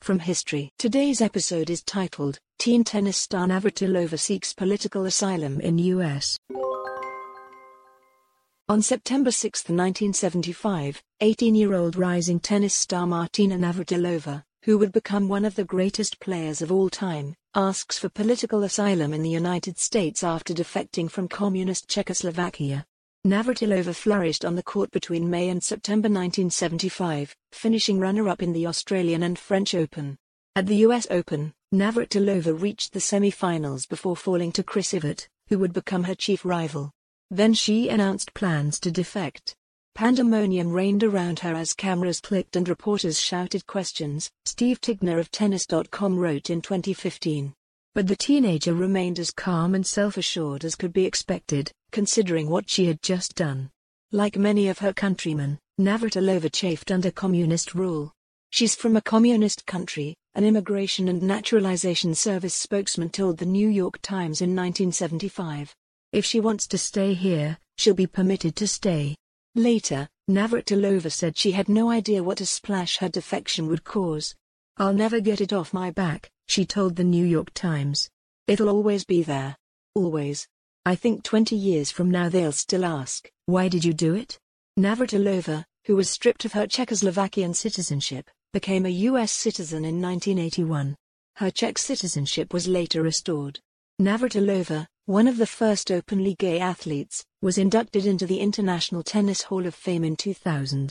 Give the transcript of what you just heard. from history. Today's episode is titled, Teen Tennis Star Navratilova Seeks Political Asylum in U.S. On September 6, 1975, 18-year-old rising tennis star Martina Navratilova, who would become one of the greatest players of all time, asks for political asylum in the United States after defecting from communist Czechoslovakia. Navratilova flourished on the court between May and September 1975, finishing runner-up in the Australian and French Open. At the US Open, Navratilova reached the semi-finals before falling to Chris Evert, who would become her chief rival. Then she announced plans to defect. Pandemonium reigned around her as cameras clicked and reporters shouted questions, Steve Tigner of Tennis.com wrote in 2015. But the teenager remained as calm and self-assured as could be expected, considering what she had just done. Like many of her countrymen, Navratilova chafed under communist rule. She's from a communist country, an Immigration and Naturalization Service spokesman told the New York Times in 1975. If she wants to stay here, she'll be permitted to stay. Later, Navratilova said she had no idea what a splash her defection would cause. I'll never get it off my back, she told the New York Times. It'll always be there. Always. I think 20 years from now they'll still ask, why did you do it? Navratilova, who was stripped of her Czechoslovakian citizenship, became a U.S. citizen in 1981. Her Czech citizenship was later restored. Navratilova, one of the first openly gay athletes, was inducted into the International Tennis Hall of Fame in 2000.